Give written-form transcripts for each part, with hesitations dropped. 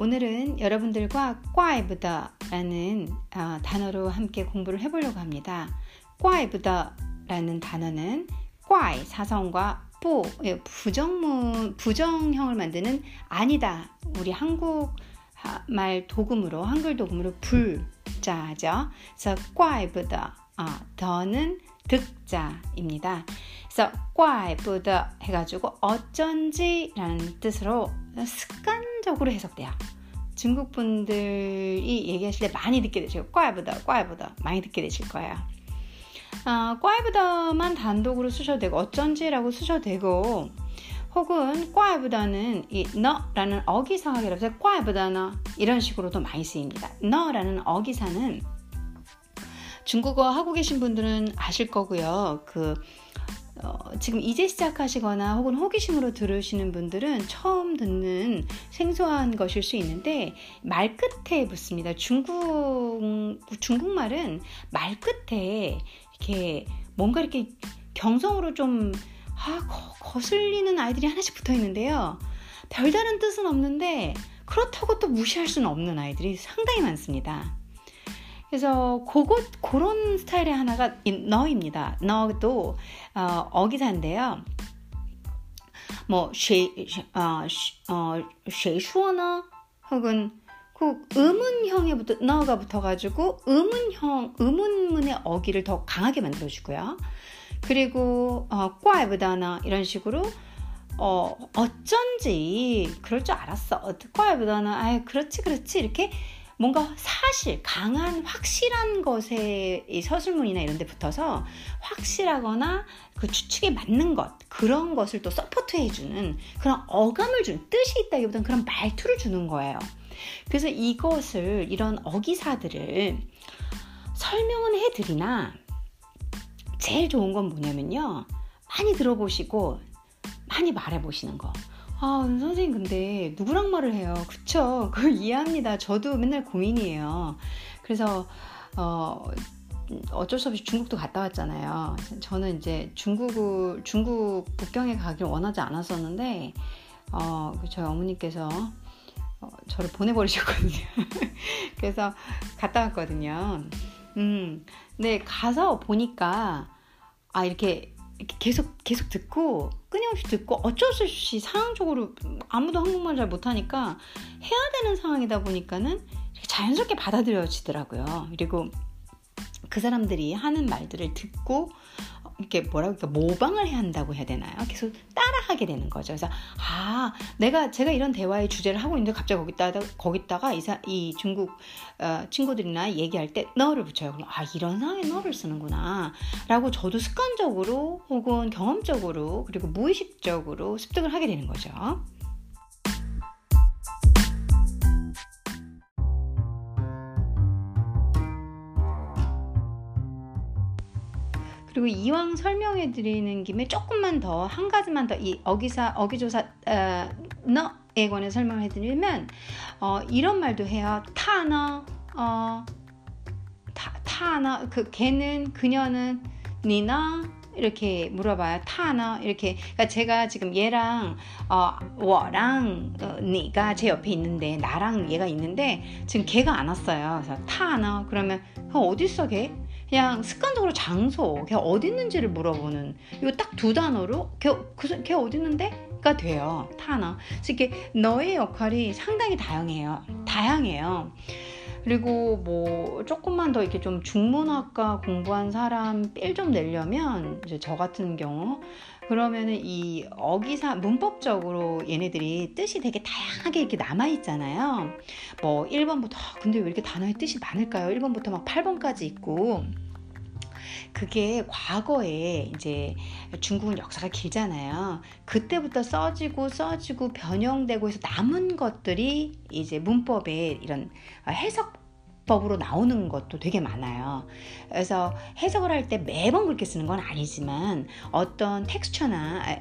오늘은 여러분들과 꽈이브더 라는 단어로 함께 공부를 해보려고 합니다. 꽈이브더 라는 단어는 꽈이 사성과 뽀 부정형을 만드는 아니다, 우리 한국말 도금으로, 한글 도금으로 불자죠. 그래서 꽈이브더, 더는 득자입니다. 그래서 꽈이브더 해가지고 어쩐지 라는 뜻으로 습관적으로 해석돼요. 중국 분들이 얘기하실 때 많이 듣게 되시고 꽈이브더 많이 듣게 되실 거예요. 꽈이브더만 단독으로 쓰셔도 되고 어쩐지라고 쓰셔도 되고, 혹은 꽈이브더는 이 너라는 어기사학이라서 꽈이브더너 이런 식으로도 많이 쓰입니다. 너라는 어기사는 중국어 하고 계신 분들은 아실 거고요. 지금 이제 시작하시거나 혹은 호기심으로 들으시는 분들은 처음 듣는 생소한 것일 수 있는데, 말 끝에 붙습니다. 중국말은 말 끝에 이렇게 뭔가 이렇게 경성으로 좀 거슬리는 아이들이 하나씩 붙어 있는데요. 별다른 뜻은 없는데 그렇다고 또 무시할 수는 없는 아이들이 상당히 많습니다. 그래서 그런 스타일의 하나가 너입니다. 너도 어기사인데요. 뭐 쉐이슈어너 혹은 그 의문형에 너가 붙어가지고 의문문의 어기를 더 강하게 만들어주고요. 그리고 꽈이브더너 이런 식으로 어쩐지 그럴 줄 알았어. 꽈이브더너 그렇지 이렇게. 뭔가 사실, 강한 확실한 것에 이 서술문이나 이런 데 붙어서 확실하거나 그 추측에 맞는 것, 그런 것을 또 서포트해주는 그런 어감을 주는, 뜻이 있다기보다는 그런 말투를 주는 거예요. 그래서 이런 어기사들을 설명은 해드리나, 제일 좋은 건 뭐냐면요, 많이 들어보시고 많이 말해보시는 거. 선생님 근데 누구랑 말을 해요? 그쵸? 그걸 이해합니다. 저도 맨날 고민이에요. 그래서 어쩔 수 없이 중국도 갔다 왔잖아요. 저는 이제 중국 북경에 가길 원하지 않았었는데 저희 어머니께서 저를 보내버리셨거든요. 그래서 갔다 왔거든요. 근데 가서 보니까 이렇게 계속 듣고, 끊임없이 듣고, 어쩔 수 없이 상황적으로 아무도 한국말 잘 못하니까 해야 되는 상황이다 보니까는 자연스럽게 받아들여지더라고요. 그리고 그 사람들이 하는 말들을 듣고 이렇게 모방을 해야 한다고 해야 되나요? 계속 따라하게 되는 거죠. 그래서 제가 이런 대화의 주제를 하고 있는데 갑자기 거기다가 이 중국 친구들이나 얘기할 때 너를 붙여요. 그럼 이런 상황에 너를 쓰는구나라고 저도 습관적으로 혹은 경험적으로 그리고 무의식적으로 습득을 하게 되는 거죠. 그리고 이왕 설명해 드리는 김에 조금만 더, 한 가지만 더 이 어기조사 너에 관해 설명을 해드리면, 이런 말도 해요. 타너 걔는, 그녀는, 니너 이렇게 물어봐요. 타너 이렇게. 그러니까 제가 지금 얘랑 워랑 니가 제 옆에 있는데, 나랑 얘가 있는데 지금 걔가 안 왔어요. 그래서 타너 그러면 어디 있어 걔? 그냥 습관적으로 장소, 걔 어디 있는지를 물어보는, 이거 딱 두 단어로 걔 어디 있는데가 돼요. 타너. 그래서 이렇게 너의 역할이 상당히 다양해요. 그리고 조금만 더 이렇게 좀 중문학과 공부한 사람 삘 좀 내려면, 이제 저 같은 경우 그러면은 이 어기사 문법적으로 얘네들이 뜻이 되게 다양하게 이렇게 남아있잖아요. 1번부터 근데 왜 이렇게 단어의 뜻이 많을까요? 1번부터 8번까지 있고, 그게 과거에 이제 중국은 역사가 길잖아요. 그때부터 써지고 변형되고 해서 남은 것들이 이제 문법의 이런 해석 법으로 나오는 것도 되게 많아요. 그래서 해석을 할 때 매번 그렇게 쓰는 건 아니지만 어떤 어떤 텍스트나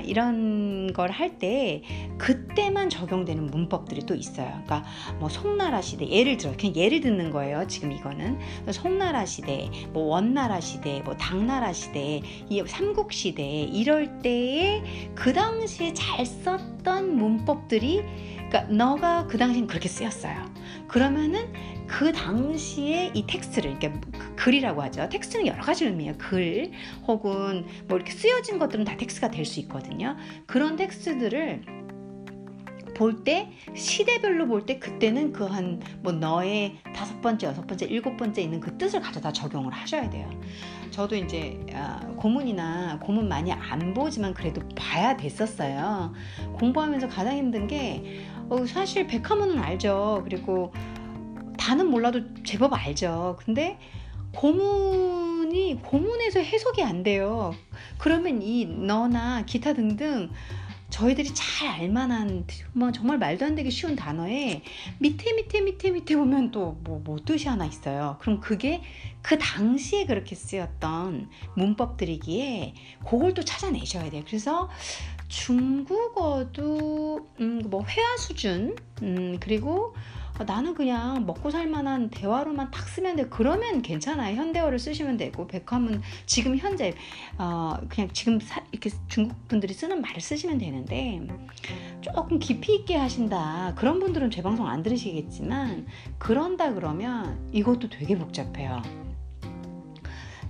이런 걸 할 때 그때만 적용되는 문법들이 또 있어요. 그러니까 뭐 송나라 시대, 예를 듣는 거예요. 지금 이거는 송나라 시대, 뭐 원나라 시대, 뭐 당나라 시대, 이 삼국 시대 이럴 때에 그 당시에 잘 썼던 문법들이, 그러니까 너가 그 당시엔 그렇게 쓰였어요. 그러면은 그 당시에 이 텍스트를, 그러니까 글이라고 하죠. 텍스트는 여러 가지 의미예요. 글 혹은 뭐 이렇게 쓰여진 것들은 다 텍스트가 될 수 있거든요. 그런 텍스트들을 볼 때, 시대별로 볼 때 그때는 그 한 뭐 너의 5번째, 6번째, 7번째 있는 그 뜻을 가져다 적용을 하셔야 돼요. 저도 이제 고문 많이 안 보지만 그래도 봐야 됐었어요. 공부하면서 가장 힘든 게 사실 백화문은 알죠. 그리고 다는 몰라도 제법 알죠. 근데 고문에서 해석이 안 돼요. 그러면 이 너나 기타 등등 저희들이 잘 알만한 정말 말도 안 되게 쉬운 단어에 밑에 보면 또 뭐 뜻이 하나 있어요. 그럼 그게 그 당시에 그렇게 쓰였던 문법들이기에 그걸 또 찾아내셔야 돼요. 그래서 중국어도 뭐 회화 수준 그리고 나는 그냥 먹고 살만한 대화로만 딱 쓰면 돼. 그러면 괜찮아요. 현대어를 쓰시면 되고 백화문 지금 현재 그냥 지금 이렇게 중국 분들이 쓰는 말을 쓰시면 되는데, 조금 깊이 있게 하신다 그런 분들은 제 방송 안 들으시겠지만 그런다 그러면 이것도 되게 복잡해요.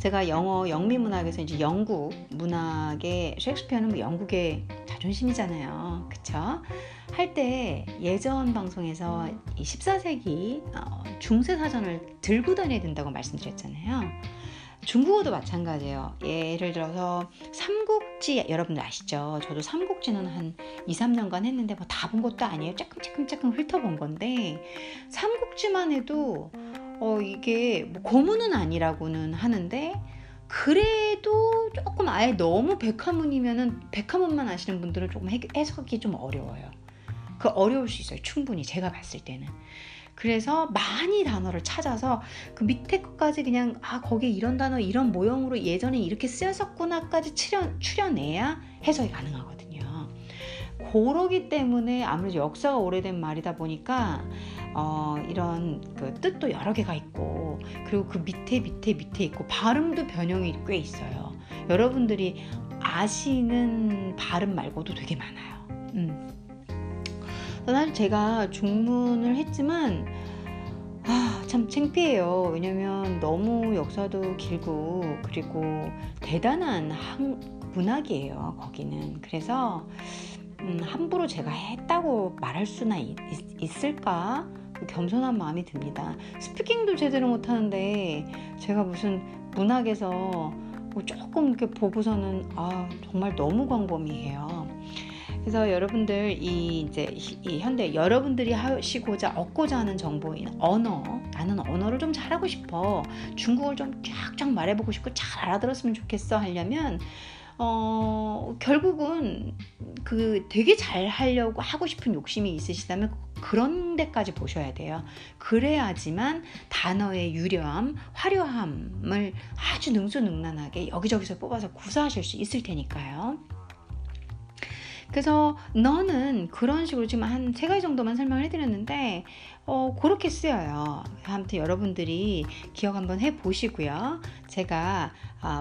제가 영미문학에서 이제 영국 문학의 셰익스피어는 뭐 영국의 자존심이잖아요. 그쵸? 할 때 예전 방송에서 14세기 중세사전을 들고 다녀야 된다고 말씀드렸잖아요. 중국어도 마찬가지예요. 예를 들어서 삼국지 여러분들 아시죠? 저도 삼국지는 한 2-3년간 했는데 뭐 다 본 것도 아니에요. 조금 훑어본 건데, 삼국지만 해도 이게 뭐 고문은 아니라고는 하는데 그래도 조금 아예 너무 백화문만 아시는 분들은 조금 해석하기 좀 어려워요. 그 어려울 수 있어요. 충분히 제가 봤을 때는. 그래서 많이 단어를 찾아서 그 밑에 것까지 그냥 거기에 이런 단어 이런 모형으로 예전에 이렇게 쓰였었구나까지 추려내야 해석이 가능하거든요. 그러기 때문에 아무래도 역사가 오래된 말이다 보니까 이런 그 뜻도 여러 개가 있고, 그리고 그 밑에 있고 발음도 변형이 꽤 있어요. 여러분들이 아시는 발음 말고도 되게 많아요. 사실 제가 중문을 했지만 참 창피해요. 왜냐면 너무 역사도 길고 그리고 대단한 문학이에요, 거기는. 그래서 함부로 제가 했다고 말할 수나 있을까? 겸손한 마음이 듭니다. 스피킹도 제대로 못하는데 제가 무슨 문학에서 조금 이렇게 보고서는 정말 너무 광범위해요. 그래서 여러분들 이 현대 여러분들이 얻고자 하는 정보인 언어, 나는 언어를 좀 잘하고 싶어, 중국어를 좀 쫙쫙 말해보고 싶고 잘 알아들었으면 좋겠어 하려면 결국은 그 되게 잘 하고 싶은 욕심이 있으시다면 그런 데까지 보셔야 돼요. 그래야지만 단어의 유려함, 화려함을 아주 능수능란하게 여기저기서 뽑아서 구사하실 수 있을 테니까요. 그래서 너는 그런 식으로 지금 한 3가지 정도만 설명을 해드렸는데 그렇게 쓰여요. 아무튼 여러분들이 기억 한번 해보시고요. 제가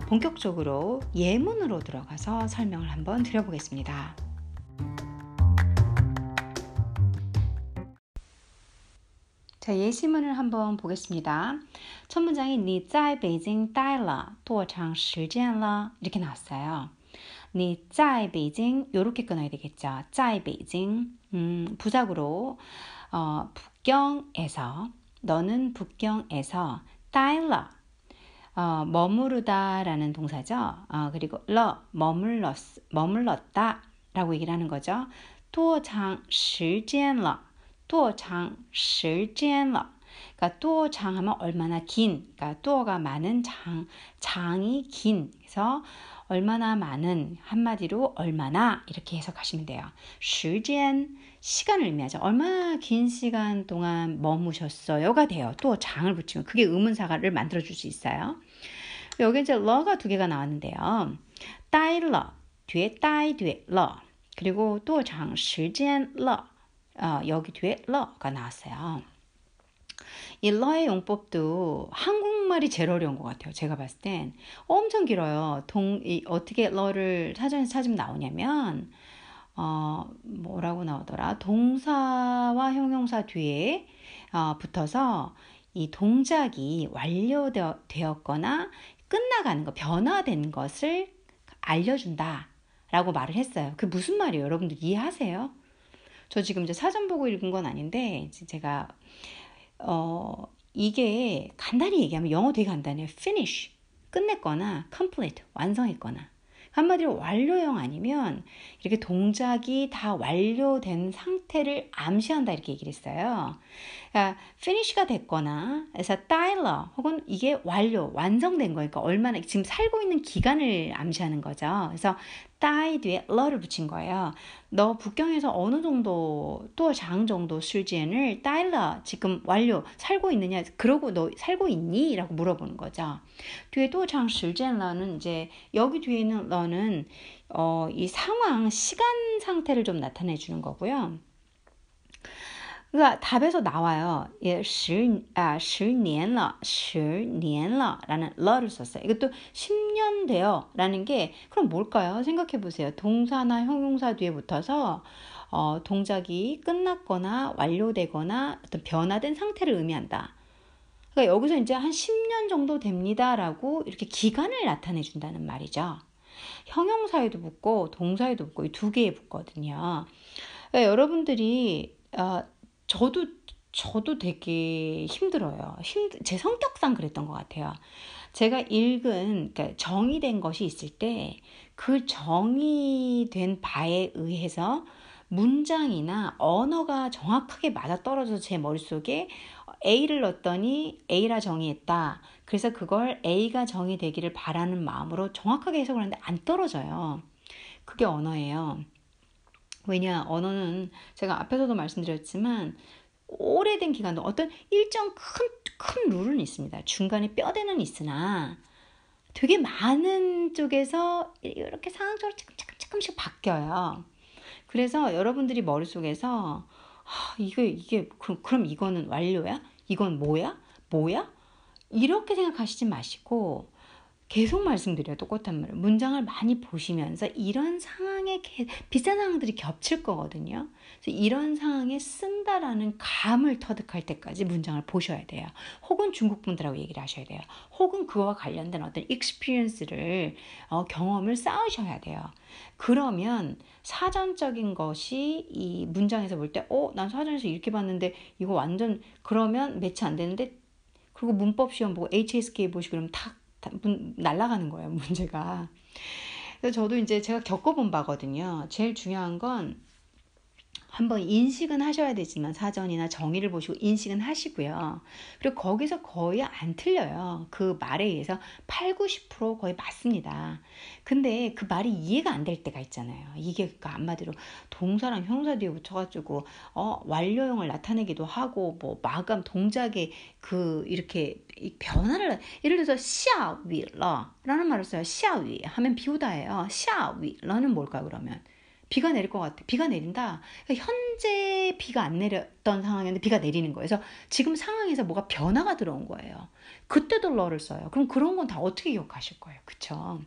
본격적으로 예문으로 들어가서 설명을 한번 드려보겠습니다. 자, 예시문을 한번 보겠습니다. 첫 문장이 你在北京待了多长时间了 이렇게 나왔어요. 你在北京 요렇게 끊어야 되겠죠. 在北京 부작으로 북경에서, 너는 북경에서 待了 머무르다 라는 동사죠. 그리고 머물렀다 라고 얘기를 하는 거죠. 多长时间了 그러니까 또 장하면 얼마나 긴, 그러니까 또어가 많은 장이 긴. 그래서 얼마나 많은, 한마디로 얼마나 이렇게 해석하시면 돼요. 시간을 의미하죠. 얼마나 긴 시간 동안 머무셨어요가 돼요. 또 장을 붙이면 그게 의문사를 만들어줄 수 있어요. 여기 이제 러가 두 개가 나왔는데요. 따일러 뒤에 따이 뒤에 러 그리고 또 장 시간 러 여기 뒤에 러가 나왔어요. 이 러의 용법도 한국말이 제일 어려운 것 같아요. 제가 봤을 땐 엄청 길어요. 어떻게 러를 사전에서 찾으면 나오냐면 뭐라고 나오더라? 동사와 형용사 뒤에 붙어서 이 동작이 완료되었거나 끝나가는 것, 변화된 것을 알려준다 라고 말을 했어요. 그게 무슨 말이에요? 여러분들 이해하세요? 저 지금 이제 사전 보고 읽은 건 아닌데 제가 이게 간단히 얘기하면 영어 되게 간단해요. finish, 끝냈거나 complete, 완성했거나 한마디로 완료형 아니면 이렇게 동작이 다 완료된 상태를 암시한다 이렇게 얘기를 했어요. 그러니까 finish가 됐거나 그래서 dialer 혹은 이게 완료, 완성된 거니까 얼마나 지금 살고 있는 기간을 암시하는 거죠. 그래서 die 뒤에 러를 붙인 거예요. 너 북경에서 어느 정도 또 장 정도 시간을 dialer 지금 완료, 살고 있느냐 그러고 너 살고 있니? 라고 물어보는 거죠. 뒤에 또 장 시간은 이제 여기 뒤에 있는 러는 이 상황, 시간 상태를 좀 나타내 주는 거고요. 그러니까 답에서 나와요. 10년了 라는 러를 썼어요. 이것도 10년 돼요 라는 게 그럼 뭘까요? 생각해 보세요. 동사나 형용사 뒤에 붙어서 동작이 끝났거나 완료되거나 어떤 변화된 상태를 의미한다. 그러니까 여기서 이제 한 10년 정도 됩니다 라고 이렇게 기간을 나타내 준다는 말이죠. 형용사에도 붙고 동사에도 붙고 이 두 개에 붙거든요. 그러니까 여러분들이 저도 되게 힘들어요. 제 성격상 그랬던 것 같아요. 제가 그러니까 정의된 것이 있을 때 그 정의된 바에 의해서 문장이나 언어가 정확하게 맞아떨어져서 제 머릿속에 A를 넣었더니 A라 정의했다. 그래서 그걸 A가 정의되기를 바라는 마음으로 정확하게 해석을 하는데 안 떨어져요. 그게 언어예요. 왜냐, 언어는 제가 앞에서도 말씀드렸지만 오래된 기간도 어떤 일정 큰 룰은 있습니다. 중간에 뼈대는 있으나 되게 많은 쪽에서 이렇게 상황적으로 조금씩 바뀌어요. 그래서 여러분들이 머릿속에서 이게 그럼 이거는 완료야? 이건 뭐야? 이렇게 생각하시지 마시고 계속 말씀드려요. 똑같은 말을. 문장을 많이 보시면서 이런 상황에 비슷한 상황들이 겹칠 거거든요. 그래서 이런 상황에 쓴다라는 감을 터득할 때까지 문장을 보셔야 돼요. 혹은 중국 분들하고 얘기를 하셔야 돼요. 혹은 그와 관련된 어떤 experience를 경험을 쌓으셔야 돼요. 그러면 사전적인 것이 이 문장에서 볼 때 난 사전에서 이렇게 봤는데 이거 완전 그러면 매치 안 되는데 그리고 문법 시험 보고 HSK 보시고 그러면 날아가는 거예요, 문제가. 그래서 저도 이제 제가 겪어본 바거든요. 제일 중요한 건 한번 인식은 하셔야 되지만 사전이나 정의를 보시고 인식은 하시고요. 그리고 거기서 거의 안 틀려요. 그 말에 의해서 80~90% 거의 맞습니다. 근데 그 말이 이해가 안 될 때가 있잖아요. 이게 그러니까 한마디로 동사랑 형용사 뒤에 붙여가지고 완료형을 나타내기도 하고 뭐 마감 동작의 그 이렇게 변화를 예를 들어서 샤위러라는 말을 써요. 샤위 하면 비오다예요. 샤위러는 뭘까 그러면? 비가 내릴 것 같아. 비가 내린다. 그러니까 현재 비가 안 내렸던 상황이었는데 비가 내리는 거예요. 그래서 지금 상황에서 뭐가 변화가 들어온 거예요. 그때도 러를 써요. 그럼 그런 건 다 어떻게 기억하실 거예요. 그쵸?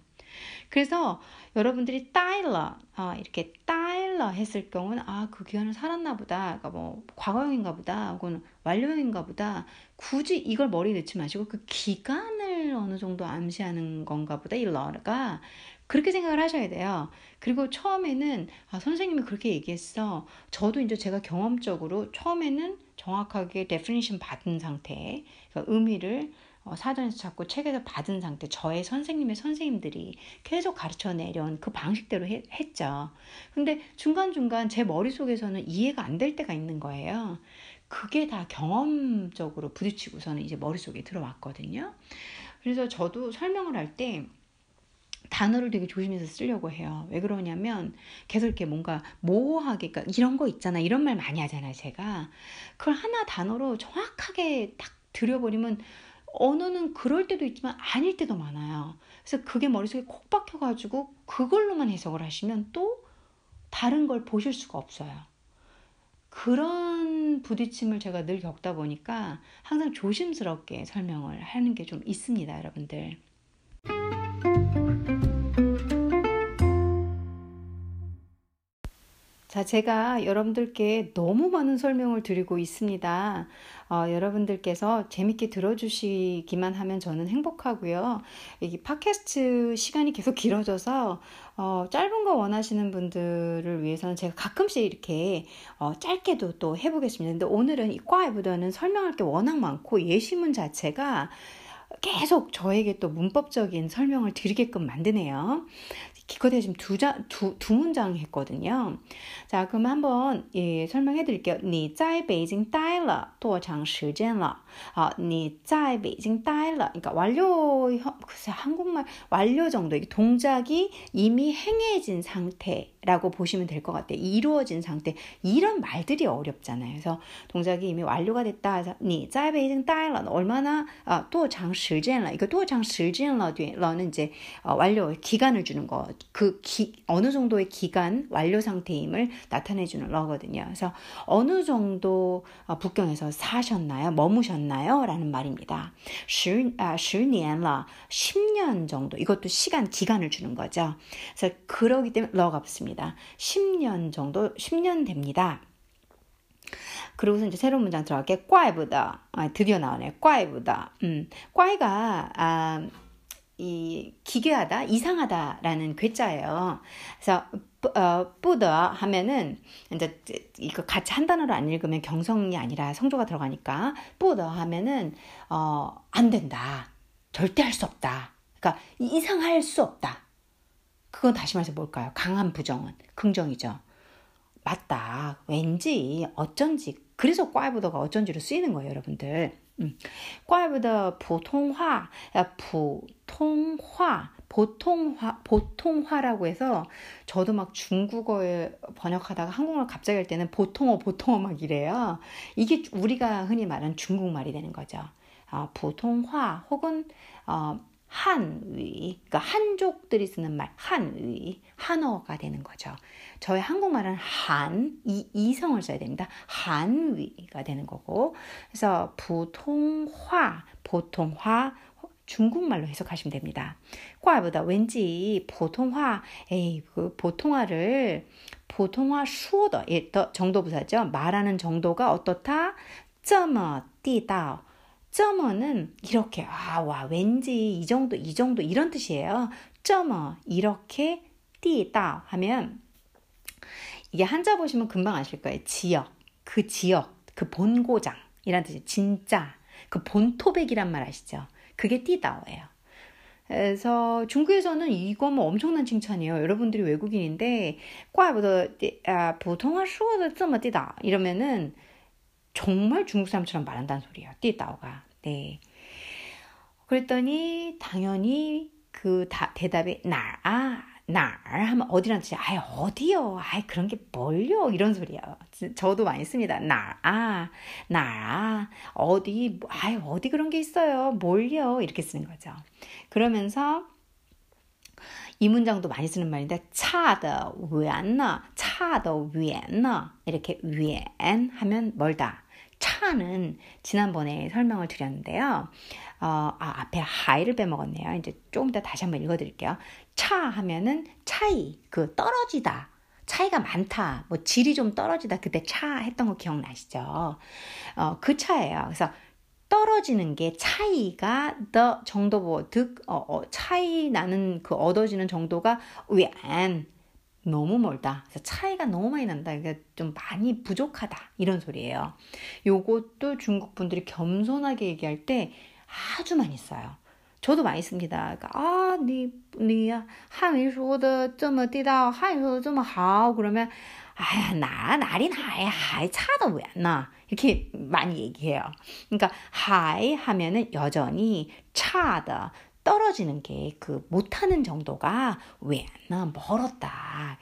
그래서 여러분들이 따일러, 이렇게 따일러 했을 경우는 그 기간을 살았나 보다. 그러니까 뭐 과거형인가 보다. 혹은 완료형인가 보다. 굳이 이걸 머리에 넣지 마시고 그 기간을 어느 정도 암시하는 건가 보다. 이 러가. 그렇게 생각을 하셔야 돼요. 그리고 처음에는 선생님이 그렇게 얘기했어. 저도 이제 제가 경험적으로 처음에는 정확하게 데피니션 받은 상태, 그러니까 의미를 사전에서 찾고 책에서 받은 상태, 저의 선생님들이 계속 가르쳐 내려온 그 방식대로 했죠. 근데 중간중간 제 머릿속에서는 이해가 안 될 때가 있는 거예요. 그게 다 경험적으로 부딪히고서는 이제 머릿속에 들어왔거든요. 그래서 저도 설명을 할 때 단어를 되게 조심해서 쓰려고 해요. 왜 그러냐면 계속 이렇게 뭔가 모호하게, 그러니까 이런 거 있잖아, 이런 말 많이 하잖아요, 제가. 그걸 하나 단어로 정확하게 딱 들여버리면 언어는 그럴 때도 있지만 아닐 때도 많아요. 그래서 그게 머릿속에 콕 박혀가지고 그걸로만 해석을 하시면 또 다른 걸 보실 수가 없어요. 그런 부딪힘을 제가 늘 겪다 보니까 항상 조심스럽게 설명을 하는 게 좀 있습니다, 여러분들. 자, 제가 여러분들께 너무 많은 설명을 드리고 있습니다. 여러분들께서 재밌게 들어주시기만 하면 저는 행복하고요. 이 팟캐스트 시간이 계속 길어져서 짧은 거 원하시는 분들을 위해서는 제가 가끔씩 이렇게 짧게도 또 해보겠습니다. 근데 오늘은 이 과외보다는 설명할 게 워낙 많고 예시문 자체가 계속 저에게 또 문법적인 설명을 드리게끔 만드네요. 기껏해 지금 두 문장 했거든요. 자, 그럼 한번 예, 설명해 드릴게요. 你在北京待了多长时间了? 你在北京待了. 그러니까 완료, 글쎄 한국말 완료 정도, 이게 동작이 이미 행해진 상태라고 보시면 될 것 같아요. 이루어진 상태. 이런 말들이 어렵잖아요. 그래서 동작이 이미 완료가 됐다 해서 你在北京待了. 얼마나 多长时间了? 이거 多长时间了는 이제 완료 기간을 주는 거. 어느 정도의 기간 완료 상태임을 나타내주는 러거든요. 그래서 어느 정도 북경에서 사셨나요? 머무셨나요? 라는 말입니다. 10년了, 10년 정도. 이것도 시간, 기간을 주는 거죠. 그래서 그러기 때문에 러가 붙습니다. 10년 정도, 10년 됩니다. 그러고서 이제 새로운 문장 들어갈게. 꽈이보다. 드디어 나오네. 꽈이보다. 꽈이가, 이 기괴하다, 이상하다라는 괴짜예요. 그래서 뿌더 하면은 이제 이거 같이 한 단어로 안 읽으면 경성이 아니라 성조가 들어가니까 뿌더 하면은 안 된다, 절대 할 수 없다. 그러니까 이상할 수 없다. 그건 다시 말해서 뭘까요? 강한 부정은 긍정이죠. 맞다, 왠지, 어쩐지. 그래서 꽈이보더가 어쩐지로 쓰이는 거예요, 여러분들. 怪不得普通话라고 해서 저도 막 중국어에 번역하다가 한국말 갑자기 할 때는 보통어 막 이래요. 이게 우리가 흔히 말하는 중국말이 되는 거죠. 보통화 혹은 한위, 그러니까 한족들이 쓰는 말, 한위, 한어가 되는 거죠. 저희 한국말은 한, 이성을 써야 됩니다. 한위가 되는 거고, 그래서 보통화, 중국말로 해석하시면 됩니다. 과보다 왠지 보통화, 보통화 수어도, 정도 부사죠. 말하는 정도가 어떻다? 这么地道. 점어는 이렇게, 와, 왠지, 이 정도, 이런 뜻이에요. 점어, 이렇게, 띠다 하면, 이게 한자 보시면 금방 아실 거예요. 지역, 그 본고장, 이란 뜻이에요. 진짜, 그 본토백이란 말 아시죠? 그게 띠다오예요. 그래서 중국에서는 이거 뭐 엄청난 칭찬이에요. 여러분들이 외국인인데, 보통화 수어도 점어 띠다, 이러면은, 정말 중국 사람처럼 말한다는 소리예요. 띠다오가. 네. 그랬더니 당연히 그 대답에 나 하면 어디란 뜻이야? 아이 어디요? 아이 그런 게 뭘요? 이런 소리예요. 저도 많이 씁니다. 나 어디? 아이 어디 그런 게 있어요? 뭘요? 이렇게 쓰는 거죠. 그러면서 이 문장도 많이 쓰는 말인데 차더 위안나 이렇게 위안 하면 멀다. 차는 지난번에 설명을 드렸는데요. 앞에 하이를 빼먹었네요. 이제 조금 이따 다시 한번 읽어드릴게요. 차 하면은 차이, 그 떨어지다, 차이가 많다, 뭐 질이 좀 떨어지다, 그때 차 했던 거 기억나시죠? 그 차예요. 그래서 떨어지는 게 차이가 더 정도 차이 나는 그 얻어지는 정도가 위안 너무 멀다. 그래서 차이가 너무 많이 난다. 그러니까 좀 많이 부족하다 이런 소리예요. 요것도 중국 분들이 겸손하게 얘기할 때 아주 많이 써요. 저도 많이 씁니다. 그러니까, 니 한위说的 这么地道, 한위说的这么好 그러면 아야 나 나리 나야 차도 왜 안 나? 이렇게 많이 얘기해요. 그러니까 high 하면은 여전히 차다, 떨어지는 게 그 못하는 정도가 왜 안 멀었다,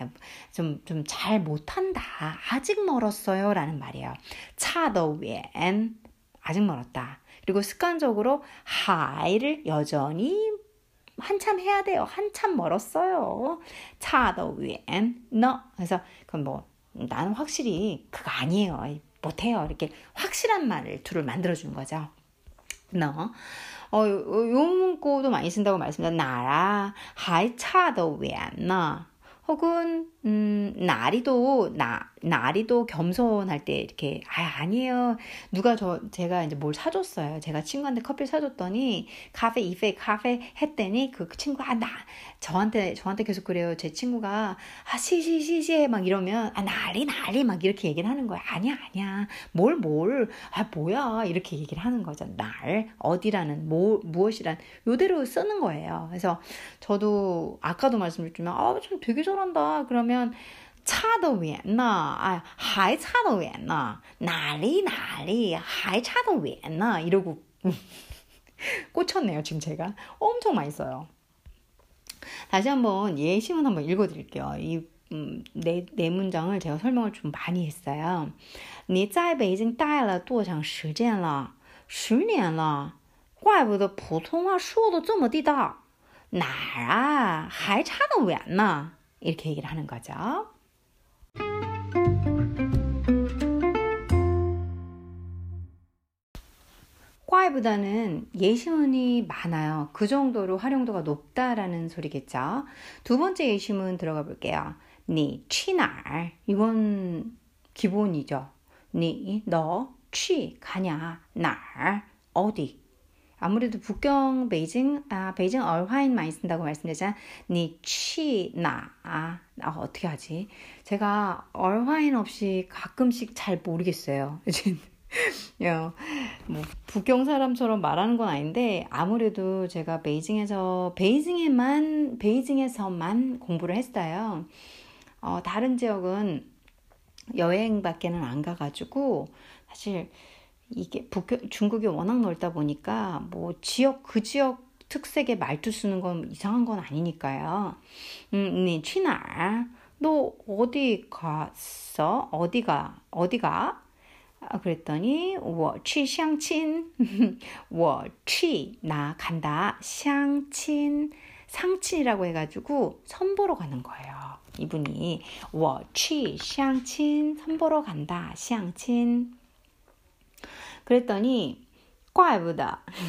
좀 잘 못한다, 아직 멀었어요 라는 말이에요. 차다, 왜 아직 멀었다. 그리고 습관적으로 high를 여전히 한참 해야 돼요. 한참 멀었어요. 차다, 왜 너. 그래서 그건 뭐 나는 확실히 그거 아니에요, 못해요, 이렇게 확실한 말을 둘을 만들어주는 거죠. 너. 요 문구도 많이 쓴다고 말씀드렸는데, 나라 하이 차도 왜 안 나, 혹은 나리도 겸손할 때 이렇게 아니에요, 누가 제가 이제 뭘 사줬어요, 제가 친구한테 커피를 사줬더니 카페 이페 카페 했더니 그 친구가 저한테 계속 그래요. 제 친구가 시시시시 막 이러면 나리 막 이렇게 얘기를 하는 거야. 아니야 뭘 뭐야 이렇게 얘기를 하는 거죠. 날 어디라는 무엇이란 요대로 쓰는 거예요. 그래서 저도 아까도 말씀드렸지만 참 되게 한다 그러면 차도 왜 나, 하이 차도 왜 나, 나리 하이 차도 왜 나 이러고 꽂혔네요. 지금 제가 엄청 많이 써요. 다시 한번 예시문 한번 읽어드릴게요. 이 네 문장을 제가 설명을 좀 많이 했어요. 你在北京待了多长时间了？10年了，怪不得普通话说的这么地道，哪儿啊，还差得远呢。 이렇게 얘기를 하는 거죠. 꽈이보다는 예시문이 많아요. 그 정도로 활용도가 높다라는 소리겠죠. 두 번째 예시문 들어가 볼게요. 你去哪儿? 이건 기본이죠. 你너去 가냐, 哪儿 어디. 아무래도 북경 베이징 얼화인 많이 쓴다고 말씀드렸잖아요. 니 취나 어떻게 하지? 제가 얼화인 없이 가끔씩 잘 모르겠어요. 뭐 북경 사람처럼 말하는 건 아닌데 아무래도 제가 베이징에서만 공부를 했어요. 다른 지역은 여행밖에는 안 가가지고 사실. 이게 중국이 워낙 넓다 보니까 뭐 그 지역 특색의 말투 쓰는 건 이상한 건 아니니까요. 你去哪儿? 너 어디 갔어? 어디가? 그랬더니 我去相亲. 我去 나 간다. 相亲 상친이라고 해가지고 선보러 가는 거예요. 이분이 我去相亲 선보러 간다. 相亲. 그랬더니 怪不得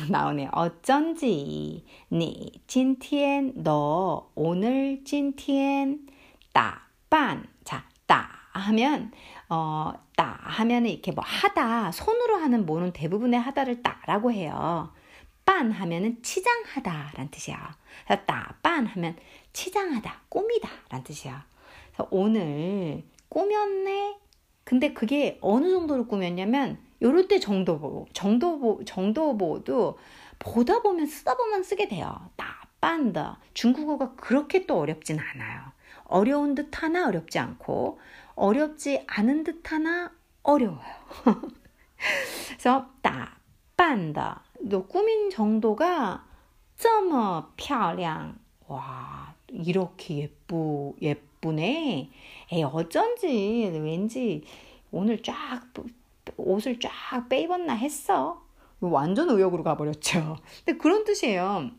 나오네요. 어쩐지 你今天 너 오늘 今天 打扮. 자, 打 하면 다 하면은 이렇게 뭐 하다, 손으로 하는 뭐는 대부분의 하다를 다라고 해요. 반 하면은 치장하다라는 뜻이에요. 그래서 打扮 하면 치장하다, 꾸미다라는 뜻이에요. 그래서 오늘 꾸몄네. 근데 그게 어느 정도로 꾸몄냐면 요럴 때 정도 보도 보다 보면 쓰다 보면 쓰게 돼요. 나빤다. 중국어가 그렇게 또 어렵진 않아요. 어려운 듯 하나 어렵지 않고, 어렵지 않은 듯 하나 어려워요. 그래서 나빤다. 너 꾸민 정도가 这么漂亮. 와, 이렇게 예쁘네. 어쩐지 왠지 오늘 옷을 쫙 빼입었나 했어. 완전 의역으로 가버렸죠. 근데 그런 뜻이에요.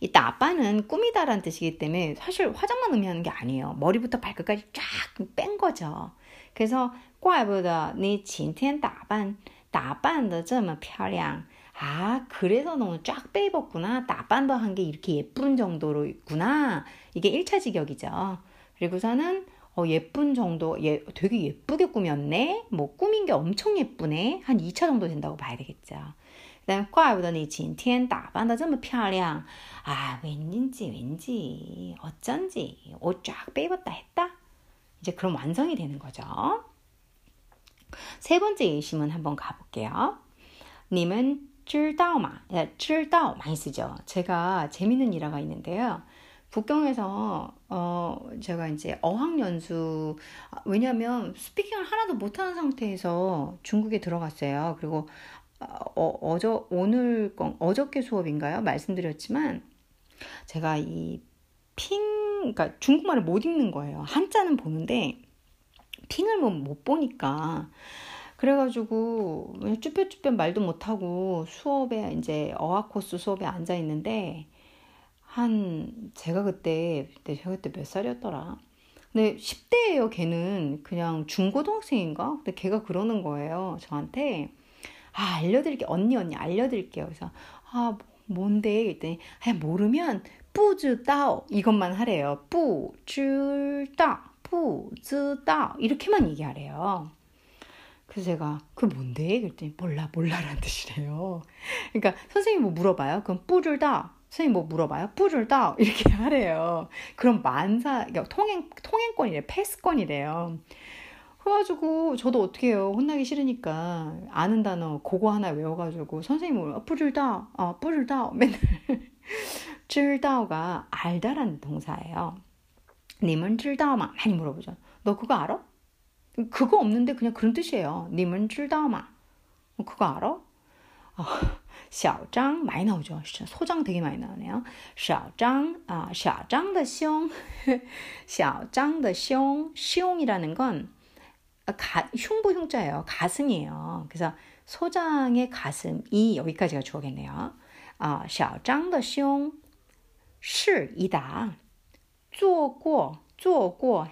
이 따빠는 꾸미다라는 뜻이기 때문에 사실 화장만 의미하는 게 아니에요. 머리부터 발끝까지 쫙 뺀 거죠. 그래서 怪不得你今天打扮得这么漂亮. 그래서 너는 쫙 빼입었구나. 따빤더 한 게 이렇게 예쁜 정도로 있구나. 이게 1차 직역이죠. 그리고서는 예쁜 정도, 되게 예쁘게 꾸몄네. 뭐 꾸민 게 엄청 예쁘네. 한 2차 정도 된다고 봐야 되겠죠. 그다음에 怪不得你今天打扮得这么漂亮. 왠지 어쩐지 옷 쫙 빼입었다 했다. 이제 그럼 완성이 되는 거죠. 세 번째 예시문 한번 가볼게요. 你们知道吗? 知道 많이 쓰죠. 제가 재밌는 일화가 있는데요. 북경에서 제가 이제 어학연수, 왜냐면 스피킹을 하나도 못하는 상태에서 중국에 들어갔어요. 그리고 어저께 수업인가요? 말씀드렸지만 제가 이 그러니까 중국말을 못 읽는 거예요. 한자는 보는데 핑을 못 보니까. 그래가지고 쭈뼛쭈뼛 말도 못하고 수업에 이제 어학 코스 수업에 앉아 있는데 제가 그때 몇 살이었더라. 근데 10대예요. 걔는 그냥 중고등학생인가? 근데 걔가 그러는 거예요. 저한테 알려드릴게요. 언니 알려드릴게요. 그래서 뭔데? 그랬더니 모르면 뿌즈따오 이것만 하래요. 뿌즈따오 이렇게만 얘기하래요. 그래서 제가 그게 뭔데? 그랬더니 몰라라는 뜻이래요. 그러니까 선생님 뭐 물어봐요? 그럼 뿌즈따오 선생님 뭐 물어봐요? 뿌즈따오 이렇게 하래요. 그럼 만사 그러니까 통행권이래. 패스권이래요. 그래가지고 저도 어떻게 해요. 혼나기 싫으니까 아는 단어 그거 하나 외워가지고 선생님을 뿌즈따오 맨날 쯔다오가 알다라는 동사예요. 님은 쯔다오 막 많이 물어보죠. 너 그거 알아? 그거 없는데 그냥 그런 뜻이에요. 님은 쯔다오 막 그거 알아? 샤오짱 많이 나오죠. 소장 되게 많이 나오네요. 샤오짱의 숑 시옹이라는 건 흉부 흉자예요. 가슴이에요. 그래서 소장의 가슴이 여기까지가 주어겠네요. 小张的胸是이다. 做过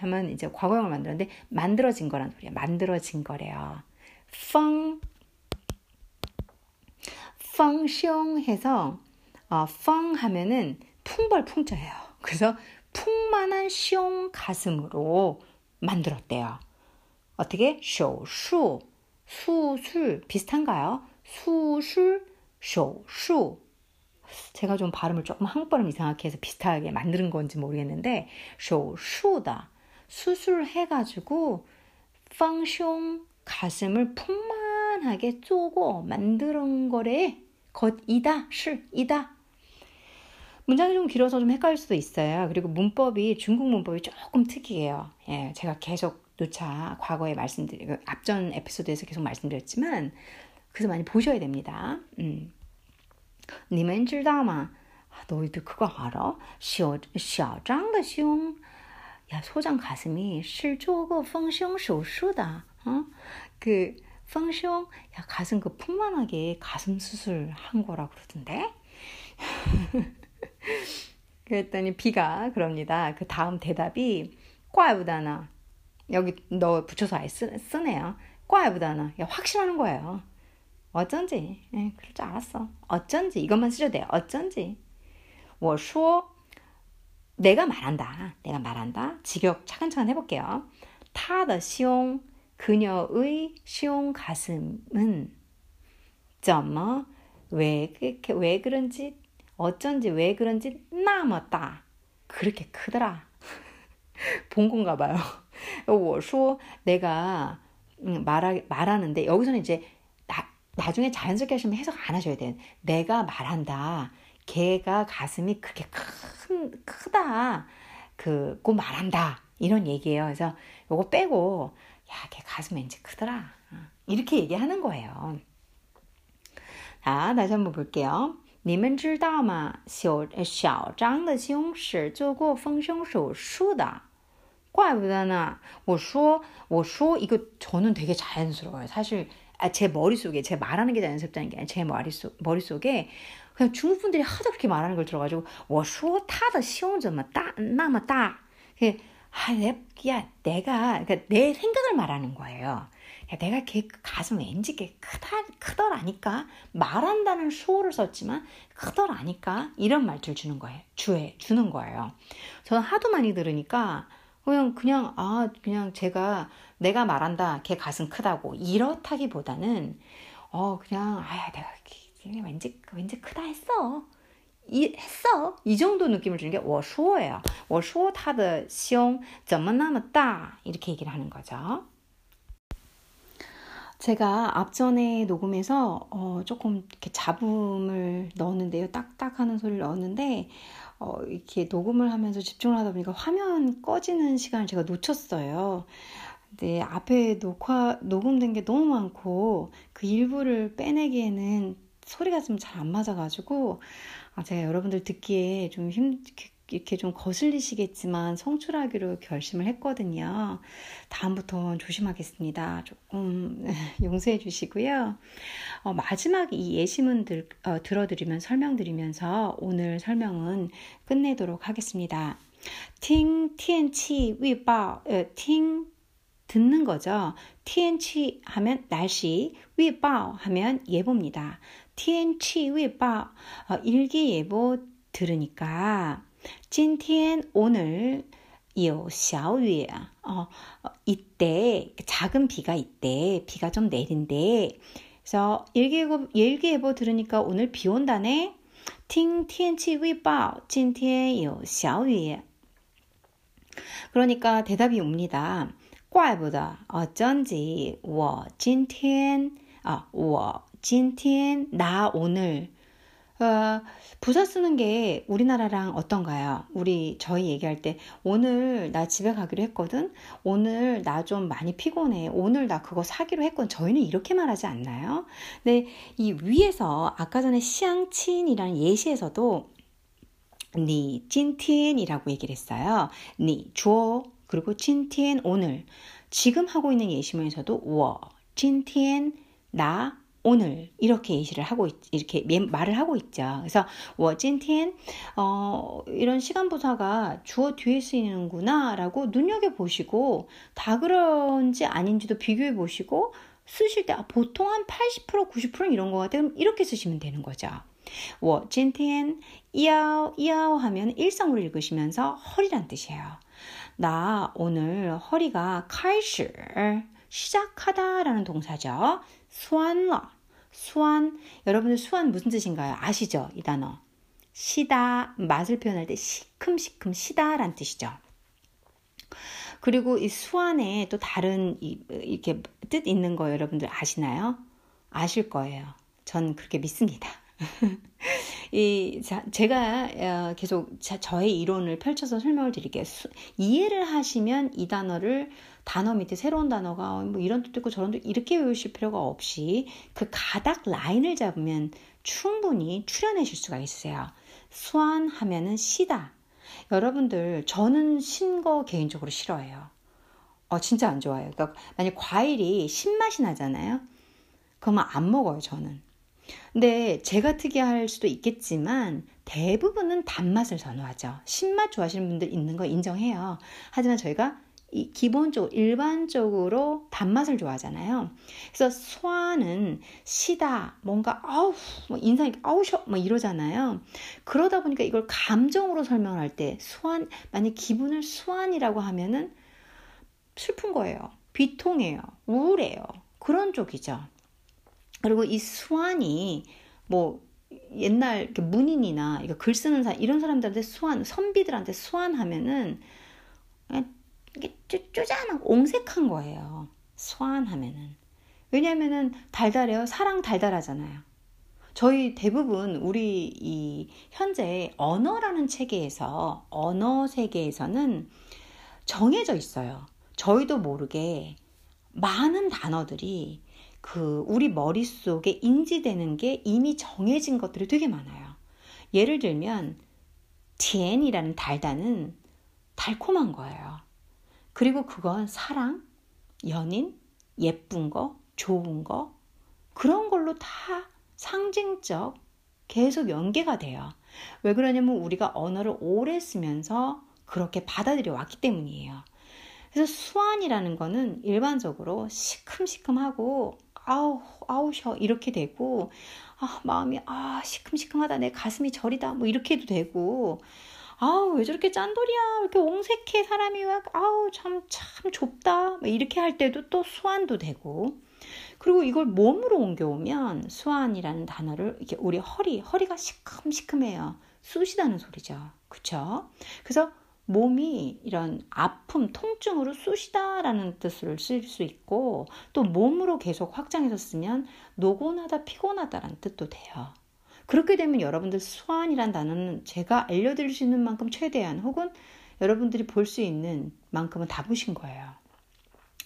하면 이제 과거형을 만드는데 만들어진 거란 소리야. 만들어진 거래요. 丰胸 해서 丰 하면은 풍벌풍자예요. 그래서 풍만한 시옹 가슴으로 만들었대요. 어떻게? 手术 수술 비슷한가요? 수술 手术 제가 좀 발음을 조금 한 발음 이상하게 해서 비슷하게 만드는 건지 모르겠는데 手术다 수술해가지고 丰胸 가슴을 풍만하게 쪼고 만드는 거래 것이다, 실이다. 문장이 좀 길어서 좀 헷갈릴 수도 있어요. 그리고 문법이 중국 문법이 조금 특이해요. 예, 제가 누차 과거에 앞전 에피소드에서 계속 말씀드렸지만 그래서 많이 보셔야 됩니다. 你们知道吗? 너희들 그거 알아? 小张的胸 야, 소장 가슴이 是做过丰胸手术的 그 丰胸 야, 가슴 그 풍만하게 가슴 수술한 거라 그러던데? 그랬더니 비가 그럽니다. 그 다음 대답이 怪不得呢 여기 너 붙여서 아예 쓰네요. 怪不得呢 야, 확실한 거예요. 어쩐지, 예, 그럴 줄 알았어. 어쩐지, 이것만 쓰셔도 돼요. 어쩐지. 我说, 내가 말한다. 직역 차근차근 해볼게요. 她的胸, 그녀의 시옹 가슴은, 怎么, 왜 그런지, 어쩐지, 왜 그런지, 那么大. 그렇게 크더라. 본 건가 봐요. 我说, 내가 말하는데, 여기서는 이제, 나중에 자연스럽게 하시면 해석 안 하셔야 돼요. 내가 말한다. 걔가 가슴이 그렇게 크다. 꼭 말한다. 이런 얘기예요. 그래서 요거 빼고 걔 가슴 왠지 크더라. 이렇게 얘기하는 거예요. 자, 다시 한번 볼게요. 你们知道吗?小张的胸是做过丰胸手术的。 怪不得呢。我说 이거 저는 되게 자연스러워요. 사실 제 머릿속에, 제 말하는 게 자연스럽다는 게 아니라 제 머릿속에 그냥 중국 분들이 하도 그렇게 말하는 걸 들어가지고 我说他的胸怎么大那么大 그러니까 내 생각을 말하는 거예요. 내가 걔 가슴 왠지 걔 크더라니까 말한다는 수호를 썼지만 크더라니까 이런 말투를 주는 거예요. 주는 거예요. 저는 하도 많이 들으니까 그냥 내가 말한다. 걔 가슴 크다고. 이렇다기보다는 내가 왠지 크다 했어. 이 정도 느낌을 주는 게 我说예요. 我说他的胸怎么那么大 이렇게 얘기를 하는 거죠. 제가 앞전에 녹음해서 조금 이렇게 잡음을 넣었는데요. 딱딱하는 소리를 넣었는데 이렇게 녹음을 하면서 집중을 하다 보니까 화면 꺼지는 시간을 제가 놓쳤어요. 근데 앞에 녹음된 게 너무 많고 그 일부를 빼내기에는 소리가 좀 잘 안 맞아가지고 제가 여러분들 듣기에 좀 이렇게 좀 거슬리시겠지만 성출하기로 결심을 했거든요. 다음부터는 조심하겠습니다. 조금 용서해 주시고요. 마지막 이 예시문 들어드리면서 설명드리면서 오늘 설명은 끝내도록 하겠습니다. 听天气 위바 듣는 거죠. 天气 하면 날씨, 위바 하면 예보입니다. 天气 위바 일기예보 들으니까 今天 오늘 有小雨 이때 작은 비가 있대. 비가 좀 내린대. 그래서 일기예보 들으니까 오늘 비 온다네. 听天气预报 今天有小雨 그러니까 대답이 옵니다. 怪不得 어쩐지 我今天 나 오늘 부사 쓰는 게 우리나라랑 어떤가요? 저희 얘기할 때 오늘 나 집에 가기로 했거든? 오늘 나 좀 많이 피곤해. 오늘 나 그거 사기로 했거든? 저희는 이렇게 말하지 않나요? 근데 이 위에서 아까 전에 시앙친이라는 예시에서도 니 찐틴이라고 얘기를 했어요. 니 주어 그리고 찐틴 오늘 지금 하고 있는 예시문에서도 워 찐틴 나 오늘 이렇게 예시를 하고 이렇게 말을 하고 있죠. 그래서 我今天 이런 시간 부사가 주어 뒤에 쓰이는구나라고 눈여겨 보시고 다 그런지 아닌지도 비교해 보시고 쓰실 때 보통 한 80% 90% 이런 거 같아요. 그럼 이렇게 쓰시면 되는 거죠. 我今天 야오 하면 일성으로 읽으시면서 허리란 뜻이에요. 나 오늘 허리가 开始 시작하다라는 동사죠. 수완 여러분들 수완 무슨 뜻인가요? 아시죠? 이 단어 시다 맛을 표현할 때 시큼시큼 시다란 뜻이죠. 그리고 이 수완에 또 다른 이렇게 뜻 있는 거 여러분들 아시나요? 아실 거예요. 전 그렇게 믿습니다. 제가 계속 저의 이론을 펼쳐서 설명을 드릴게요. 이해를 하시면 이 단어를 단어 밑에 새로운 단어가 뭐 이런 뜻도 있고 저런 뜻도 이렇게 외우실 필요가 없이 그 가닥 라인을 잡으면 충분히 추려내실 수가 있어요. 수완 하면은 시다. 여러분들 저는 신 거 개인적으로 싫어해요. 진짜 안 좋아해요. 그러니까 만약 과일이 신맛이 나잖아요. 그러면 안 먹어요 저는. 근데 제가 특이할 수도 있겠지만 대부분은 단맛을 선호하죠. 신맛 좋아하시는 분들 있는 거 인정해요. 하지만 저희가 기본적으로 일반적으로 단맛을 좋아하잖아요. 그래서 소화는 시다 뭔가 아우 인상이 아우셔 뭐 이러잖아요. 그러다 보니까 이걸 감정으로 설명할 때 소환 만약 기분을 소환이라고 하면은 슬픈 거예요. 비통해요. 우울해요. 그런 쪽이죠. 그리고 이 수완이 뭐 옛날 문인이나 글 쓰는 사람 이런 사람들한테 수완 선비들한테 수완하면은 이게 쪼잔하고 옹색한 거예요. 수완하면은 왜냐하면은 달달해요. 사랑 달달하잖아요. 저희 대부분 우리 이 현재 언어라는 체계에서 언어 세계에서는 정해져 있어요. 저희도 모르게 많은 단어들이 우리 머릿속에 인지되는 게 이미 정해진 것들이 되게 많아요. 예를 들면, 甜이라는 달다는 달콤한 거예요. 그리고 그건 사랑, 연인, 예쁜 거, 좋은 거, 그런 걸로 다 상징적 계속 연계가 돼요. 왜 그러냐면 우리가 언어를 오래 쓰면서 그렇게 받아들여 왔기 때문이에요. 그래서 수완이라는 거는 일반적으로 시큼시큼하고 아우셔 이렇게 되고 마음이 시큼시큼하다 내 가슴이 저리다 뭐 이렇게도 되고 왜 저렇게 짠돌이야 이렇게 옹색해 사람이 참 좁다 뭐 이렇게 할 때도 또 수완도 되고 그리고 이걸 몸으로 옮겨오면 수완이라는 단어를 이렇게 우리 허리가 시큼시큼해요 쑤시다는 소리죠 그쵸? 그래서 몸이 이런 아픔, 통증으로 쑤시다라는 뜻을 쓸 수 있고, 또 몸으로 계속 확장해서 쓰면 노곤하다, 피곤하다라는 뜻도 돼요. 그렇게 되면 여러분들 수완이란 단어는 제가 알려드릴 수 있는 만큼 최대한, 혹은 여러분들이 볼 수 있는 만큼은 다 보신 거예요.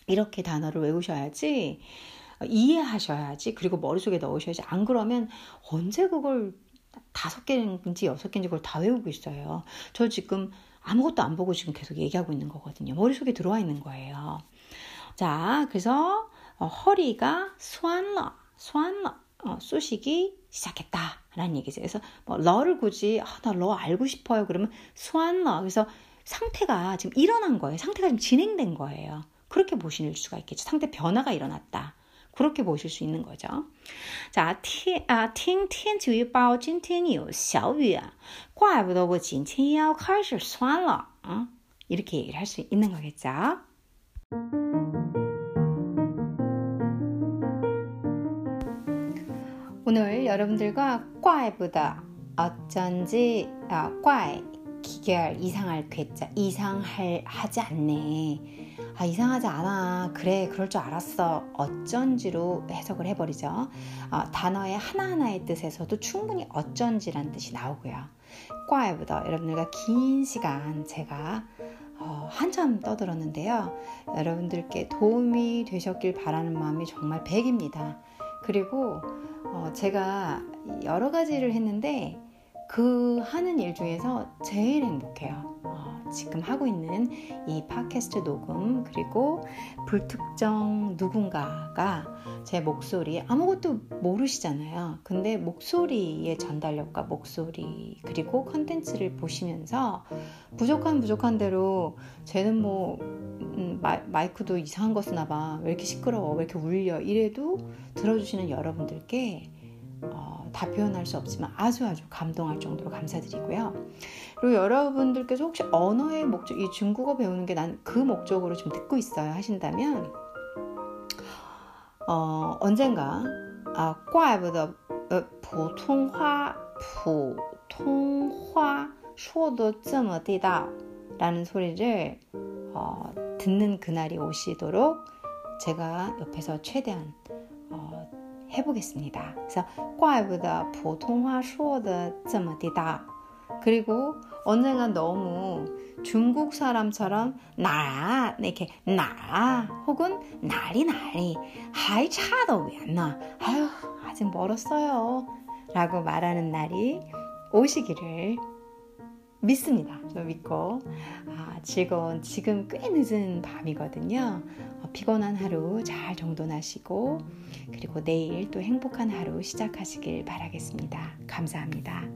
이렇게 단어를 외우셔야지, 이해하셔야지, 그리고 머릿속에 넣으셔야지. 안 그러면 언제 그걸 5개인지 6개인지 그걸 다 외우고 있어요. 저 지금 아무것도 안 보고 지금 계속 얘기하고 있는 거거든요. 머릿속에 들어와 있는 거예요. 자, 그래서 허리가 쑤시기 시작했다라는 얘기죠. 그래서 러를 굳이 나 러 알고 싶어요. 그러면 수완러. 그래서 상태가 지금 일어난 거예요. 상태가 지금 진행된 거예요. 그렇게 보실 수가 있겠죠. 상태 변화가 일어났다. 그렇게 보실 수 있는 거죠. 자, 听天气预报今天有小雨啊怪不得我今天要开始酸了 이렇게 얘기를 할 수 있는 거겠죠. 오늘 여러분들과 怪不得 어쩐지, 꽈이 기계할, 이상할 괴짜, 이상할 하지 않네. 아, 이상하지 않아. 그래, 그럴 줄 알았어. 어쩐지로 해석을 해버리죠. 단어의 하나하나의 뜻에서도 충분히 어쩐지란 뜻이 나오고요. 꽈에부터 여러분들과 긴 시간 제가 한참 떠들었는데요. 여러분들께 도움이 되셨길 바라는 마음이 정말 100입니다. 그리고 제가 여러 가지를 했는데 그 하는 일 중에서 제일 행복해요. 지금 하고 있는 이 팟캐스트 녹음, 그리고 불특정 누군가가 제 목소리, 아무것도 모르시잖아요. 근데 목소리의 전달력과 목소리, 그리고 컨텐츠를 보시면서 부족한 대로 쟤는 뭐 마이크도 이상한 거 쓰나 봐, 왜 이렇게 시끄러워, 왜 이렇게 울려, 이래도 들어주시는 여러분들께 다 표현할 수 없지만 아주 감동할 정도로 감사드리고요. 그리고 여러분들께서 혹시 언어의 목적, 이 중국어 배우는 게 난 그 목적으로 좀 듣고 있어요 하신다면, 언젠가 怪不得普通话说得这么地道라는 소리를 듣는 그날이 오시도록 제가 옆에서 최대한 해보겠습니다. 그래서 怪不得普通话说得这么地道. 그리고 언젠가 너무 중국 사람처럼 나 이렇게 나 혹은 나리 아이 차도 왜 안 나, 아유 아직 멀었어요 라고 말하는 날이 오시기를 믿습니다. 저 믿고, 즐거운, 지금 꽤 늦은 밤이거든요. 피곤한 하루 잘 정돈하시고, 그리고 내일 또 행복한 하루 시작하시길 바라겠습니다. 감사합니다.